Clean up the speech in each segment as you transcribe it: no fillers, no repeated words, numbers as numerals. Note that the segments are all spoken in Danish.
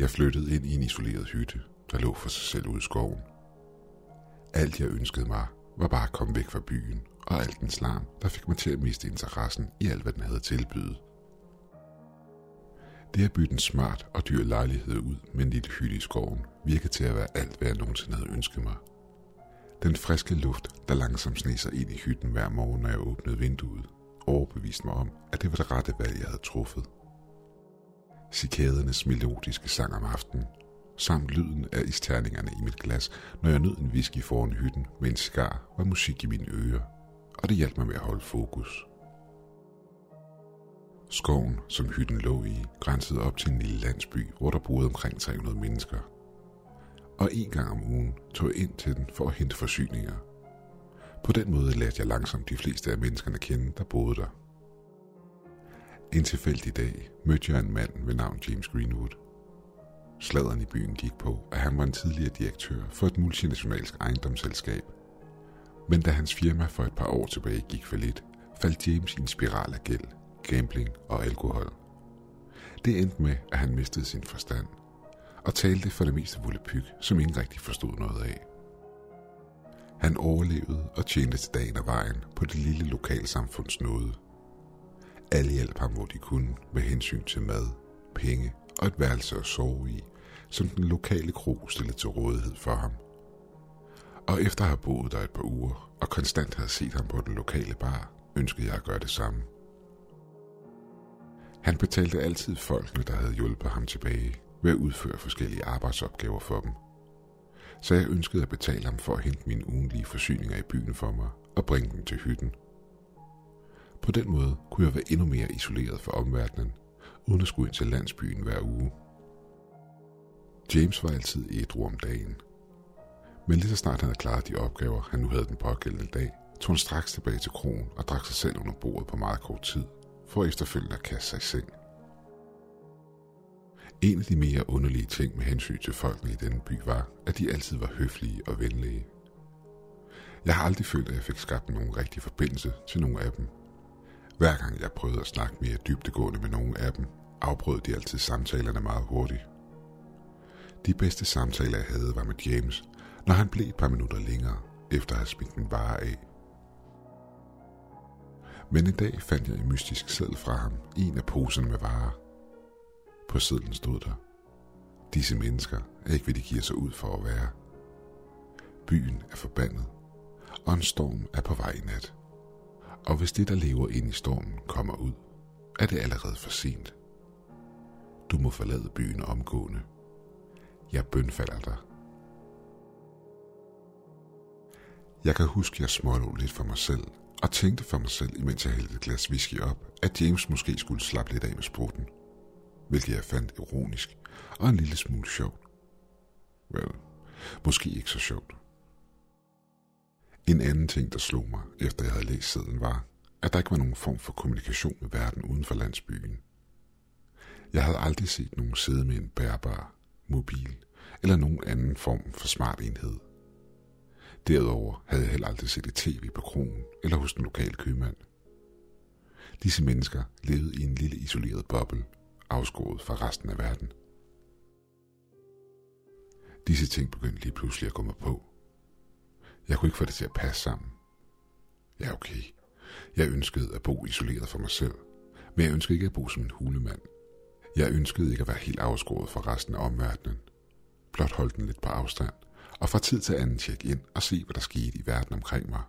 Jeg flyttede ind i en isoleret hytte, der lå for sig selv ude i skoven. Alt jeg ønskede mig, var bare at komme væk fra byen, og alt den larm, der fik mig til at miste interessen i alt, hvad den havde tilbydet. Det at bytte en smart og dyr lejlighed ud med en lille hytte i skoven, virkede til at være alt, hvad jeg nogensinde havde ønsket mig. Den friske luft, der langsomt sneg sig ind i hytten hver morgen, når jeg åbnede vinduet, overbeviste mig om, at det var det rette valg, jeg havde truffet. Cikadernes melodiske sang om aftenen, samt lyden af isterningerne i mit glas, når jeg nød en whisky foran hytten med en cigar, var musik i mine ører, og det hjalp mig med at holde fokus. Skoven, som hytten lå i, grænsede op til en lille landsby, hvor der boede omkring 300 mennesker. Og en gang om ugen tog jeg ind til den for at hente forsyninger. På den måde lærte jeg langsomt de fleste af menneskerne kende, der boede der. En tilfældig dag mødte jeg en mand ved navn James Greenwood. Sladderen i byen gik på, at han var en tidligere direktør for et multinationalt ejendomsselskab. Men da hans firma for et par år tilbage gik fallit, faldt James i en spiral af gæld, gambling og alkohol. Det endte med, at han mistede sin forstand, og talte for det meste vullepyg, som ingen rigtig forstod noget af. Han overlevede og tjente til dagen og vejen på det lille lokalsamfunds nåde. Alle hjalp ham, hvor de kunne, med hensyn til mad, penge og et værelse at sove i, som den lokale kro stillede til rådighed for ham. Og efter at have boet der et par uger, og konstant havde set ham på den lokale bar, ønskede jeg at gøre det samme. Han betalte altid folkene, der havde hjulpet ham tilbage, ved at udføre forskellige arbejdsopgaver for dem. Så jeg ønskede at betale ham for at hente mine ugentlige forsyninger i byen for mig og bringe dem til hytten. På den måde kunne jeg være endnu mere isoleret fra omverdenen, uden at skulle ind til landsbyen hver uge. James var altid ædru om dagen. Men lige så snart han havde klaret de opgaver, han nu havde den pågældende dag, tog han straks tilbage til kroen og drak sig selv under bordet på meget kort tid, for efterfølgende at kaste sig i seng. En af de mere underlige ting med hensyn til folkene i denne by var, at de altid var høflige og venlige. Jeg har aldrig følt, at jeg fik skabt nogen rigtig forbindelse til nogen af dem. Hver gang jeg prøvede at snakke mere dybdegående med nogen af dem, afbrød de altid samtalerne meget hurtigt. De bedste samtaler, jeg havde, var med James, når han blev et par minutter længere, efter at have smidt min vare af. Men en dag fandt jeg en mystisk seddel fra ham i en af poserne med varer. På sedlen stod der: "Disse mennesker er ikke, hvad de giver sig ud for at være. Byen er forbandet, og en storm er på vej i nat. Og hvis det, der lever inde i stormen, kommer ud, er det allerede for sent. Du må forlade byen omgående. Jeg bønfalder dig." Jeg kan huske, jeg smålå lidt for mig selv, og tænkte for mig selv, imens jeg hældte et glas whisky op, at James måske skulle slappe lidt af med spruten, hvilket jeg fandt ironisk og en lille smule sjovt. Vel, måske ikke så sjovt. En anden ting, der slog mig, efter jeg havde læst siden, var, at der ikke var nogen form for kommunikation med verden uden for landsbyen. Jeg havde aldrig set nogen sidde med en bærbar, mobil eller nogen anden form for smart enhed. Derudover havde jeg heller aldrig set et tv på krogen eller hos den lokale købmand. Disse mennesker levede i en lille isoleret boble, afskåret fra resten af verden. Disse ting begyndte lige pludselig at gå mig på. Jeg kunne ikke få det til at passe sammen. Ja, okay. Jeg ønskede at bo isoleret for mig selv, men jeg ønskede ikke at bo som en hulemand. Jeg ønskede ikke at være helt afskåret fra resten af omverdenen. Blot holde den lidt på afstand, og fra tid til anden tjekke ind og se, hvad der skete i verden omkring mig.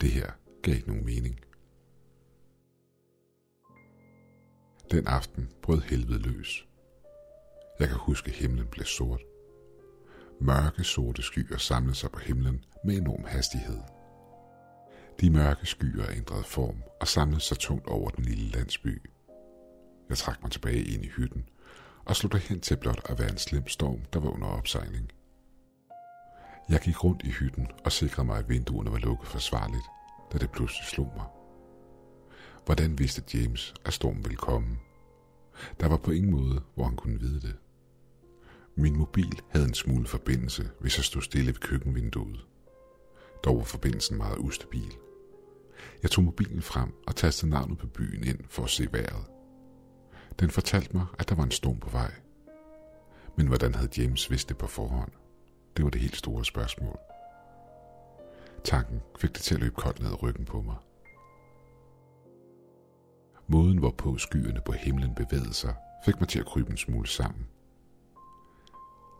Det her gav ikke nogen mening. Den aften brød helvede løs. Jeg kan huske, at himlen blev sort. Mørke, sorte skyer samlede sig på himlen med enorm hastighed. De mørke skyer ændrede form og samlede sig tungt over den lille landsby. Jeg trak mig tilbage ind i hytten og slog derhen til blot at være en slem storm, der var under opsejling. Jeg gik rundt i hytten og sikrede mig, at vinduerne var lukket forsvarligt, da det pludselig slog mig. Hvordan vidste James, at stormen ville komme? Der var på ingen måde, hvor han kunne vide det. Min mobil havde en smule forbindelse, hvis jeg stod stille ved køkkenvinduet. Dog var forbindelsen meget ustabil. Jeg tog mobilen frem og tastede navnet på byen ind for at se vejret. Den fortalte mig, at der var en storm på vej, Men hvordan havde James vidst det på forhånd? Det var det helt store spørgsmål. Tanken fik det til at løbe koldt ned ryggen på mig. Måden, hvorpå skyerne på himlen bevægede sig, fik mig til at krybe en smule sammen.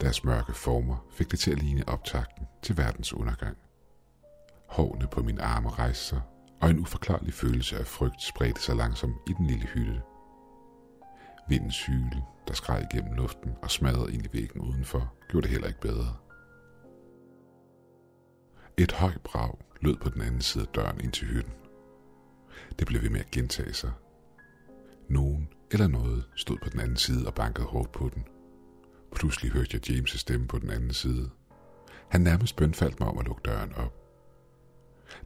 Deres mørke former fik det til at ligne optakten til verdens undergang. Hårene på mine arme rejste sig, og en uforklarlig følelse af frygt spredte sig langsomt i den lille hytte. Vindens hylen, der skreg gennem luften og smadrede ind i væggen udenfor, gjorde det heller ikke bedre. Et højt brag lød på den anden side af døren ind til hytten. Det blev ved med at gentage sig. Nogen eller noget stod på den anden side og bankede hårdt på den. Pludselig hørte jeg James' stemme på den anden side. Han nærmest bønfaldt mig om at lukke døren op.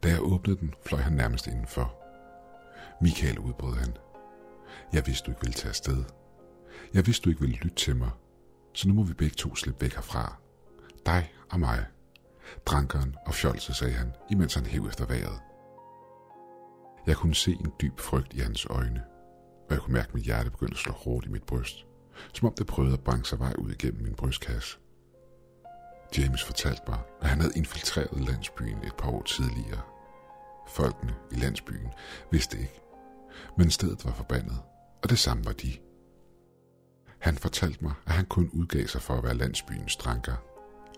Da jeg åbnede den, fløj han nærmest indenfor. Michael, udbrød han. Jeg vidste, du ikke ville tage afsted. Jeg vidste, du ikke ville lytte til mig. Så nu må vi begge to slippe væk herfra. Dig og mig. Drankeren og fjolse, sagde han, imens han hev efter vejret. Jeg kunne se en dyb frygt i hans øjne, og jeg kunne mærke, at mit hjerte begyndte at slå hårdt i mit bryst, som om det prøvede at banke sig vej ud igennem min brystkasse. James fortalte mig, at han havde infiltreret landsbyen et par år tidligere. Folkene i landsbyen vidste ikke, men stedet var forbandet, og det samme var de. Han fortalte mig, at han kun udgav sig for at være landsbyens dranker,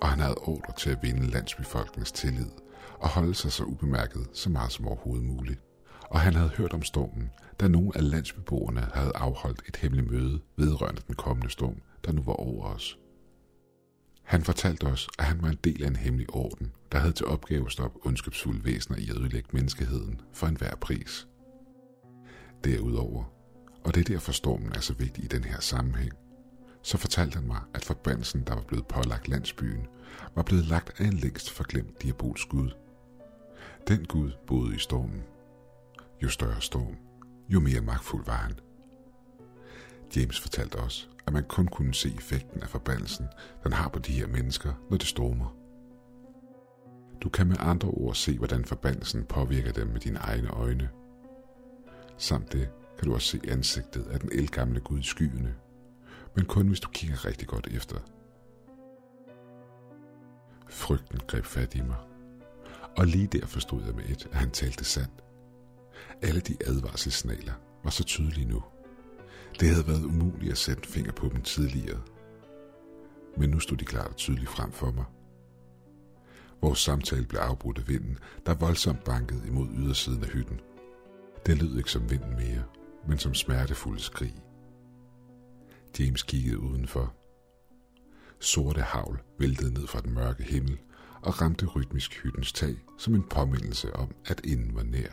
og han havde ordre til at vinde landsbyfolkenes tillid og holde sig så ubemærket så meget som overhovedet muligt. Og han havde hørt om stormen, da nogle af landsbyboerne havde afholdt et hemmeligt møde vedrørende den kommende storm, der nu var over os. Han fortalte os, at han var en del af en hemmelig orden, der havde til opgave at stoppe ondskabsfulde væsener i at ødelægge menneskeheden for enhver pris. Derudover, og det er derfor stormen er så vigtig i den her sammenhæng, så fortalte han mig, at forbandelsen, der var blevet pålagt landsbyen, var blevet lagt af en længst forglemt diabolsk gud. Den gud boede i stormen. Jo større storm, jo mere magtfuld var han. James fortalte os, at man kun kunne se effekten af forbandelsen, den har på de her mennesker, når det stormer. Du kan med andre ord se, hvordan forbandelsen påvirker dem med dine egne øjne. Samt det kan du også se ansigtet af den ældgamle gud i skyene, men kun hvis du kigger rigtig godt efter. Frygten greb fat i mig, og lige der forstod jeg med et, at han talte sandt. Alle de advarselssignaler var så tydelige nu. Det havde været umuligt at sætte en finger på dem tidligere. Men nu stod de klart og tydeligt frem for mig. Vores samtale blev afbrudt af vinden, der voldsomt bankede imod ydersiden af hytten. Det lød ikke som vinden mere, men som smertefulde skrig. James kiggede udenfor. Sorte hagl væltede ned fra den mørke himmel og ramte rytmisk hyttens tag som en påmindelse om, at enden var nær.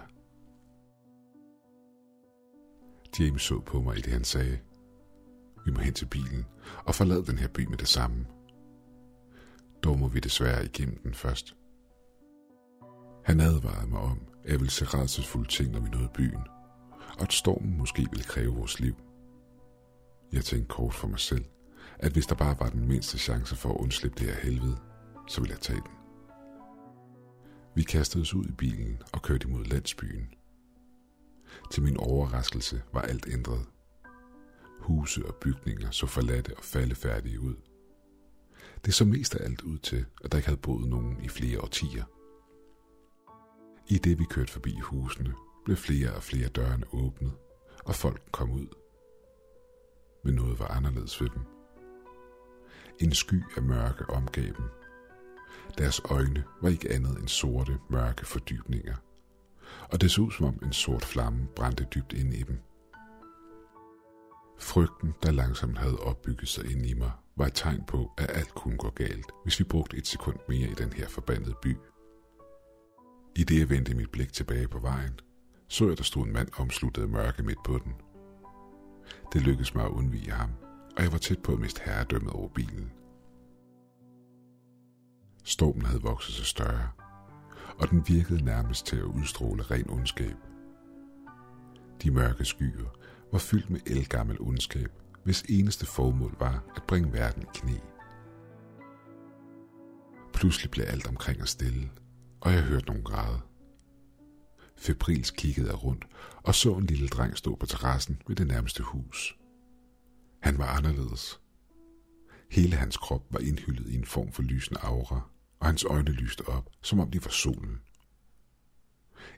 James så på mig i det, han sagde. Vi må hen til bilen og forlade den her by med det samme. Dog må vi desværre igennem den først. Han advarede mig om, at jeg ville se rædselsfulde ting, når vi nåede byen, og at stormen måske ville kræve vores liv. Jeg tænkte kort for mig selv, at hvis der bare var den mindste chance for at undslippe det her helvede, så ville jeg tage den. Vi kastede os ud i bilen og kørte imod landsbyen. Til min overraskelse var alt ændret. Huse og bygninger så forladte og faldefærdige ud. Det så mest af alt ud til, at der ikke havde boet nogen i flere årtier. I det vi kørte forbi husene, blev flere og flere dørene åbnet, og folk kom ud. Men noget var anderledes ved dem. En sky af mørke omgav dem. Deres øjne var ikke andet end sorte, mørke fordybninger. Og det så ud som om en sort flamme brændte dybt inde i dem. Frygten, der langsomt havde opbygget sig inde i mig, var et tegn på, at alt kunne gå galt, hvis vi brugte et sekund mere i den her forbandede by. I det jeg vendte mit blik tilbage på vejen, så jeg, der stod en mand omsluttet af mørke midt på den. Det lykkedes mig at undvige ham, og jeg var tæt på at miste herredømmet over bilen. Stormen havde vokset sig større, og den virkede nærmest til at udstråle ren ondskab. De mørke skyer var fyldt med ældgammel ondskab, hvis eneste formål var at bringe verden i knæ. Pludselig blev alt omkring os stille, og jeg hørte nogen græde. Febrilsk kiggede jeg rundt og så en lille dreng stå på terrassen ved det nærmeste hus. Han var anderledes. Hele hans krop var indhyllet i en form for lysende aura, og hans øjne lyste op, som om de var solen.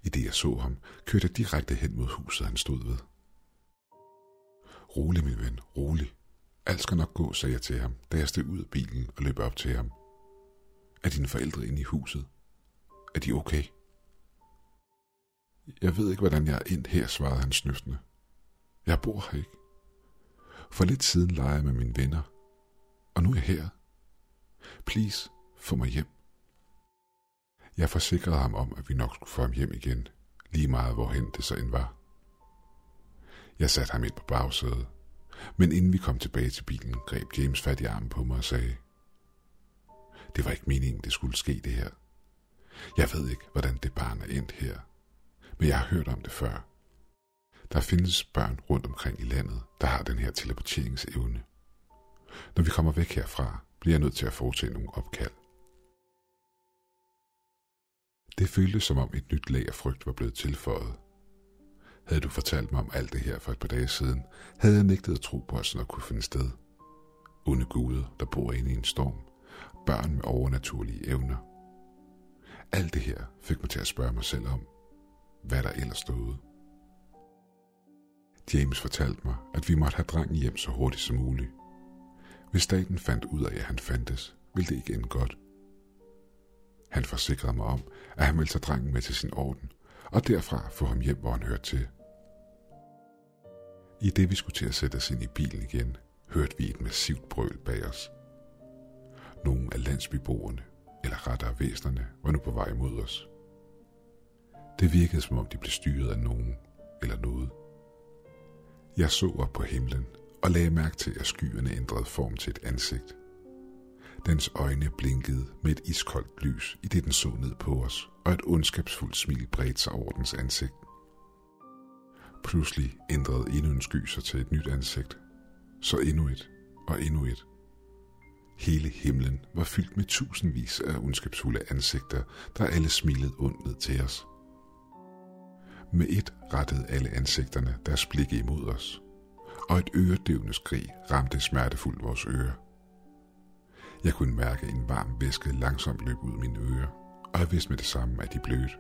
I det jeg så ham, kørte jeg direkte hen mod huset, han stod ved. Rolig, min ven, rolig. Alt skal nok gå, sagde jeg til ham, da jeg steg ud af bilen og løb op til ham. Er dine forældre inde i huset? Er de okay? Jeg ved ikke, hvordan jeg er endt her, svarede han snøftende. Jeg bor her ikke. For lidt siden legede jeg med mine venner, og nu er jeg her. Please, få mig hjem. Jeg forsikrede ham om, at vi nok skulle få ham hjem igen, lige meget hvorhen det så end var. Jeg satte ham ind på bagsædet, men inden vi kom tilbage til bilen, greb James fat i armen på mig og sagde, det var ikke meningen, det skulle ske det her. Jeg ved ikke, hvordan det barn er endt her, men jeg har hørt om det før. Der findes børn rundt omkring i landet, der har den her teleporteringsevne. Når vi kommer væk herfra, bliver jeg nødt til at foretage nogle opkald. Det føltes som om et nyt lag af frygt var blevet tilføjet. Havde du fortalt mig om alt det her for et par dage siden, havde jeg nægtet at tro på, at sådan noget kunne finde sted. Onde guder, der bor inde i en storm. Børn med overnaturlige evner. Alt det her fik mig til at spørge mig selv om, hvad der ellers stod. James fortalte mig, at vi måtte have drengen hjem så hurtigt som muligt. Hvis staten fandt ud af, at han fandtes, ville det ikke ende godt. Han forsikrede mig om, at han ville tage drengen med til sin orden, og derfra få ham hjem, hvor han hørte til. I det vi skulle til at sætte os ind i bilen igen, hørte vi et massivt brøl bag os. Nogle af landsbyboerne, eller rettere væsnerne, var nu på vej mod os. Det virkede, som om de blev styret af nogen eller noget. Jeg så op på himlen og lagde mærke til, at skyerne ændrede form til et ansigt. Dens øjne blinkede med et iskoldt lys, i det den så ned på os, og et ondskabsfuldt smil bredte sig over dens ansigt. Pludselig ændrede endnu en sky sig til et nyt ansigt, så endnu et og endnu et. Hele himlen var fyldt med tusindvis af ondskabsfulde ansigter, der alle smilede ondt ned til os. Med et rettede alle ansigterne deres blikke imod os, og et øredøvende skrig ramte smertefuldt vores ører. Jeg kunne mærke en varm væske langsomt løbe ud af mine ører, og jeg vidste med det samme, at de blødte.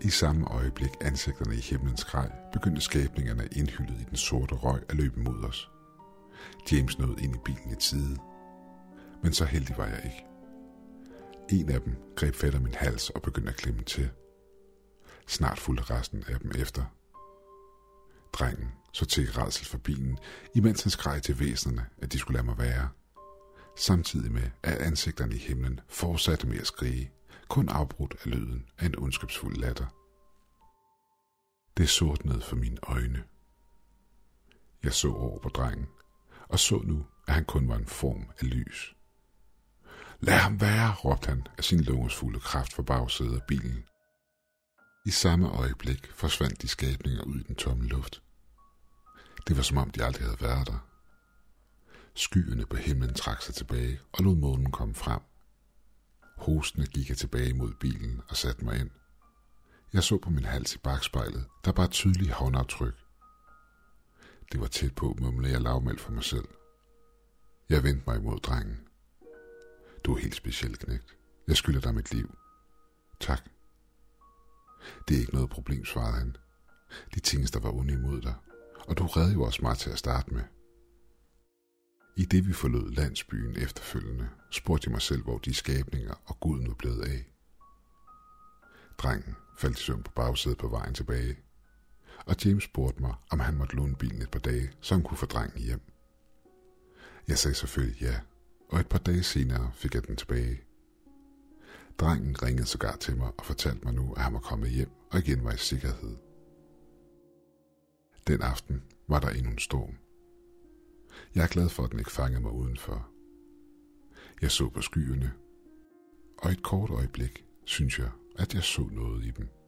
I samme øjeblik ansigterne i himlens skreg begyndte skabningerne indhyllet i den sorte røg at løbe mod os. James nåede ind i bilen i tide, men så heldig var jeg ikke. En af dem greb fat om min hals og begyndte at klemme til. Snart fulgte resten af dem efter. Drengen så til rædsel for bilen, imens han skreg til væsenerne, at de skulle lade mig være. Samtidig med, at ansigterne i himlen fortsatte med at skrige, kun afbrudt af lyden af en ondskabsfuld latter. Det sortnede for mine øjne. Jeg så over på drengen, og så nu, at han kun var en form af lys. Lad ham være, råbte han af sin lungers fulde kraft fra bagsædet af bilen. I samme øjeblik forsvandt de skabninger ud i den tomme luft. Det var som om de aldrig havde været der. Skyerne på himlen trak sig tilbage og lod månen komme frem. Hostende gik jeg tilbage mod bilen og satte mig ind. Jeg så på min hals i bakspejlet, der var et tydeligt håndaftryk. Det var tæt på, mumlede jeg lavmælt for mig selv. Jeg vendte mig imod drengen. Du er helt speciel, knægt. Jeg skylder dig mit liv. Tak. Det er ikke noget problem, svarede han. De tingester var onde imod dig, og du redde jo også mig til at starte med. I det vi forlod landsbyen efterfølgende, spurgte jeg mig selv, hvor de skabninger og guden var blevet af. Drengen faldt i søvn på bagsædet på vejen tilbage, og James spurgte mig, om han måtte låne bilen et par dage, så han kunne få drengen hjem. Jeg sagde selvfølgelig ja, og et par dage senere fik jeg den tilbage. Drengen ringede sågar til mig og fortalte mig nu, at han var kommet hjem og igen var i sikkerhed. Den aften var der endnu en storm. Jeg er glad for, at den ikke fangede mig udenfor. Jeg så på skyerne, og et kort øjeblik synes jeg, at jeg så noget i dem.